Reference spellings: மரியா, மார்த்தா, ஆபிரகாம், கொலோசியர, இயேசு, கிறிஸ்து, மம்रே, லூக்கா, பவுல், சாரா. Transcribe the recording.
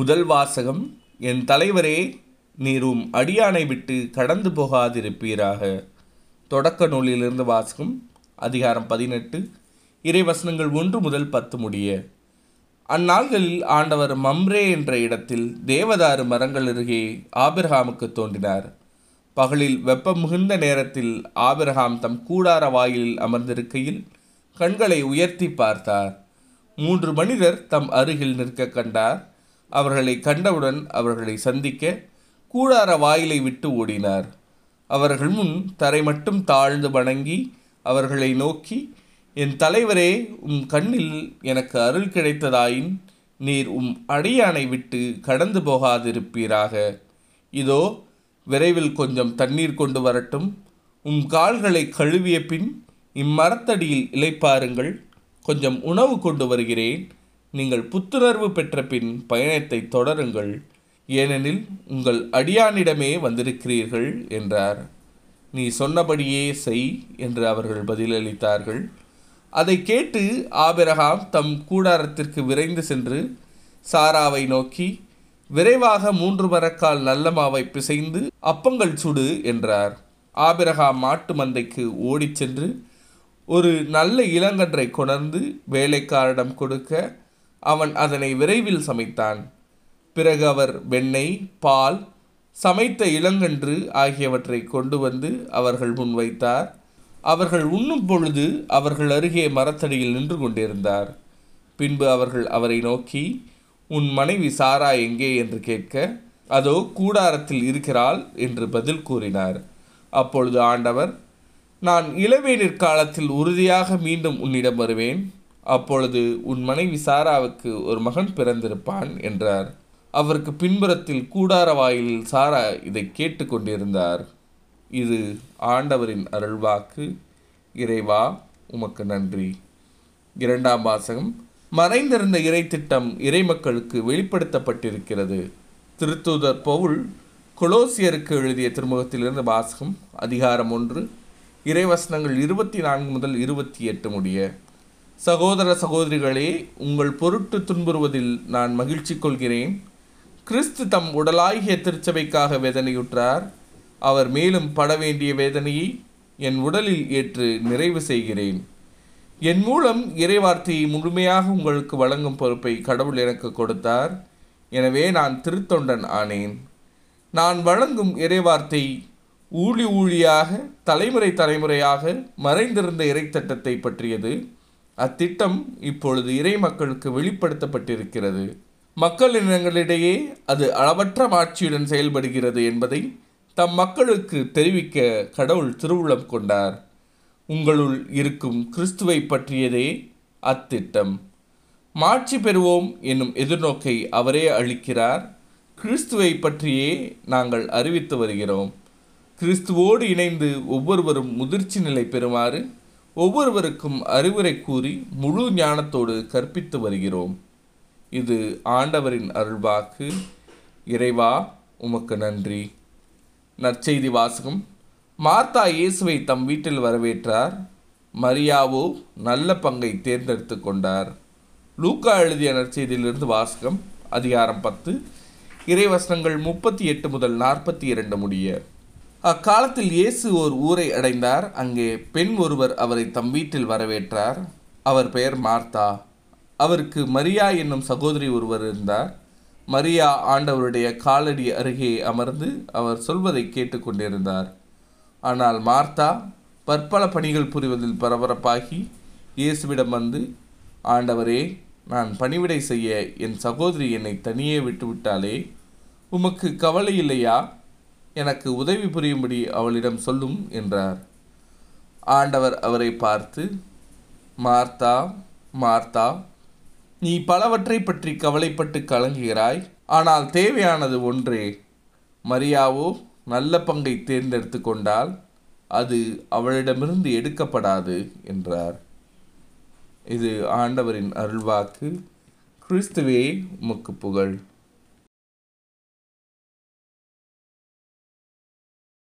முதல் வாசகம். என் தலைவரே, நீரும் அடியானை விட்டு கடந்து போகாதிருப்பீராக. தொடக்க நூலிலிருந்து வாசகம், அதிகாரம் 18, இறைவசனங்கள் 1 முதல் 10 முடிய. அந்நாள்களில் ஆண்டவர் மம்ரே என்ற இடத்தில் தேவதாறு மரங்கள் அருகே ஆபிரகாமுக்கு தோன்றினார். பகலில் வெப்பம் மிகுந்த நேரத்தில் ஆபிரகாம் தம் கூடார வாயிலில் அமர்ந்திருக்கையில் கண்களை உயர்த்தி பார்த்தார். 3 மனிதர் தம் அருகில் நிற்க கண்டார். அவர்களை கண்டவுடன் அவர்களை சந்திக்க கூடார வாயிலை விட்டு ஓடினார். அவர்கள் முன் தரை மட்டும் தாழ்ந்து வணங்கி அவர்களை நோக்கி, என் தலைவரே, உம் கண்ணில் எனக்கு அருள் கிடைத்ததாயின் நீர் உம் அடியானை விட்டு கடந்து போகாதிருப்பீராக. இதோ விரைவில் கொஞ்சம் தண்ணீர் கொண்டு வரட்டும். உம் கால்களை கழுவிய பின் இம்மரத்தடியில் இளைப்பாருங்கள். கொஞ்சம் உணவு கொண்டு வருகிறேன். நீங்கள் புத்துணர்வு பெற்ற பின் பயணத்தை தொடருங்கள். ஏனெனில் உங்கள் அடியானிடமே வந்திருக்கிறீர்கள் என்றார். நீ சொன்னபடியே செய் என்று அவர்கள் பதிலளித்தார்கள். அதை கேட்டு ஆபிரகாம் தம் கூடாரத்திற்கு விரைந்து சென்று சாராவை நோக்கி, விரைவாக 3 மரக்கால் நல்ல மாவை பிசைந்து அப்பங்கள் சுடு என்றார். ஆபிரகாம் மாட்டு மந்தைக்கு ஓடி சென்று ஒரு நல்ல இளங்கன்றை கொணர்ந்து வேலைக்காரிடம் கொடுக்க அவன் அதனை விரைவில் சமைத்தான். பிறகு அவர் வெண்ணெய், பால், சமைத்த இளங்கன்று ஆகியவற்றை கொண்டு வந்து அவர்கள் முன்வைத்தார். அவர்கள் உண்ணும் பொழுது அவர்கள் அருகே மரத்தடியில் நின்று கொண்டிருந்தார். பின்பு அவர்கள் அவரை நோக்கி, உன் மனைவி சாரா எங்கே என்று கேட்க, அதோ கூடாரத்தில் இருக்கிறாள் என்று பதில் கூறினார். அப்பொழுது ஆண்டவர், நான் இளவேனிற் காலத்தில் உறுதியாக மீண்டும் உன்னிடம் வருவேன். அப்பொழுது உன் மனைவி சாராவுக்கு ஒரு மகன் பிறந்திருப்பான் என்றார். அவருக்கு பின்புறத்தில் கூடார வாயிலில் சாரா இதை கேட்டு கொண்டிருந்தார். இது ஆண்டவரின் அருள்வாக்கு. இறைவா, உமக்கு நன்றி. இரண்டாம் வாசகம். மறைந்திருந்த இறை திட்டம் இறை மக்களுக்கு வெளிப்படுத்தப்பட்டிருக்கிறது. திருத்தூதர் பவுல் கொலோசியருக்கு எழுதிய திருமுகத்திலிருந்து வாசகம், அதிகாரம் 1, இறைவசனங்கள் 24 முதல் 28 முடிய. சகோதர சகோதரிகளே, உங்கள் பொருட்டு துன்புறுவதில் நான் மகிழ்ச்சி கொள்கிறேன். கிறிஸ்து தம் உடலாகிய திருச்சபைக்காக வேதனையுற்றார். அவர் மேலும் பட வேண்டிய வேதனையை என் உடலில் ஏற்று நிறைவு செய்கிறேன். என் மூலம் இறைவார்த்தையை முழுமையாக உங்களுக்கு வழங்கும் பொறுப்பை கடவுள் எனக்கு கொடுத்தார். எனவே நான் திருத்தொண்டன் ஆனேன். நான் வழங்கும் இறைவார்த்தை ஊழி ஊழியாக தலைமுறை தலைமுறையாக மறைந்திருந்த இறைத்தட்டத்தை பற்றியது. அத்திட்டம் இப்பொழுது இறை மக்களுக்கு வெளிப்படுத்தப்பட்டிருக்கிறது. மக்களினங்களிடையே அது அளவற்ற மாட்சியுடன் செயல்படுகிறது என்பதை தம் மக்களுக்கு தெரிவிக்க கடவுள் திருவுளம் கொண்டார். உங்களுள் இருக்கும் கிறிஸ்துவை பற்றியதே அத்திட்டம். மாட்சி பெறுவோம் என்னும் எதிர்நோக்கை அவரே அளிக்கிறார். கிறிஸ்துவை பற்றியே நாங்கள் அறிவித்து வருகிறோம். கிறிஸ்துவோடு இணைந்து ஒவ்வொருவரும் முதிர்ச்சி நிலை பெறுமாறு ஒவ்வொருவருக்கும் அறிவுரை கூறி முழு ஞானத்தோடு கற்பித்து வருகிறோம். இது ஆண்டவரின் அருள்வாக்கு. இறைவா, உமக்கு நன்றி. நற்செய்தி வாசகம். மார்த்தா இயேசுவை தம் வீட்டில் வரவேற்றார். மரியாவோ நல்ல பங்கை தேர்ந்தெடுத்து கொண்டார். லூக்கா எழுதிய நற்செய்தியிலிருந்து வாசகம், அதிகாரம் 10, இறைவசனங்கள் 38 முதல் 42 முடிய. அக்காலத்தில் இயேசு ஓர் ஊரை அடைந்தார். அங்கே பெண் ஒருவர் அவரை தம் வீட்டில் வரவேற்றார். அவர் பெயர் மார்த்தா. அவருக்கு மரியா என்னும் சகோதரி ஒருவர் இருந்தார். மரியா ஆண்டவருடைய காலடி அருகே அமர்ந்து அவர் சொல்வதை கேட்டு கொண்டிருந்தார். ஆனால் மார்த்தா பற்பல பணிகள் புரிவதில் பரபரப்பாகி இயேசுவிடம் வந்து, ஆண்டவரே, நான் பணிவிடை செய்ய என் சகோதரி என்னை தனியே விட்டுவிட்டாளே, உமக்கு கவலை இல்லையா? எனக்கு உதவி புரியும்படி அவளிடம் சொல்லும் என்றார். ஆண்டவர் அவரை பார்த்து, மார்த்தா மார்த்தா, நீ பலவற்றை பற்றி கவலைப்பட்டு கலங்குகிறாய். ஆனால் தேவையானது ஒன்றே. மரியாவோ நல்ல பங்கை தேர்ந்தெடுத்து கொண்டால் அது அவளிடமிருந்து எடுக்கப்படாது என்றார். இது ஆண்டவரின் அருள்வாக்கு. கிறிஸ்துவே, உமக்கு புகழ்.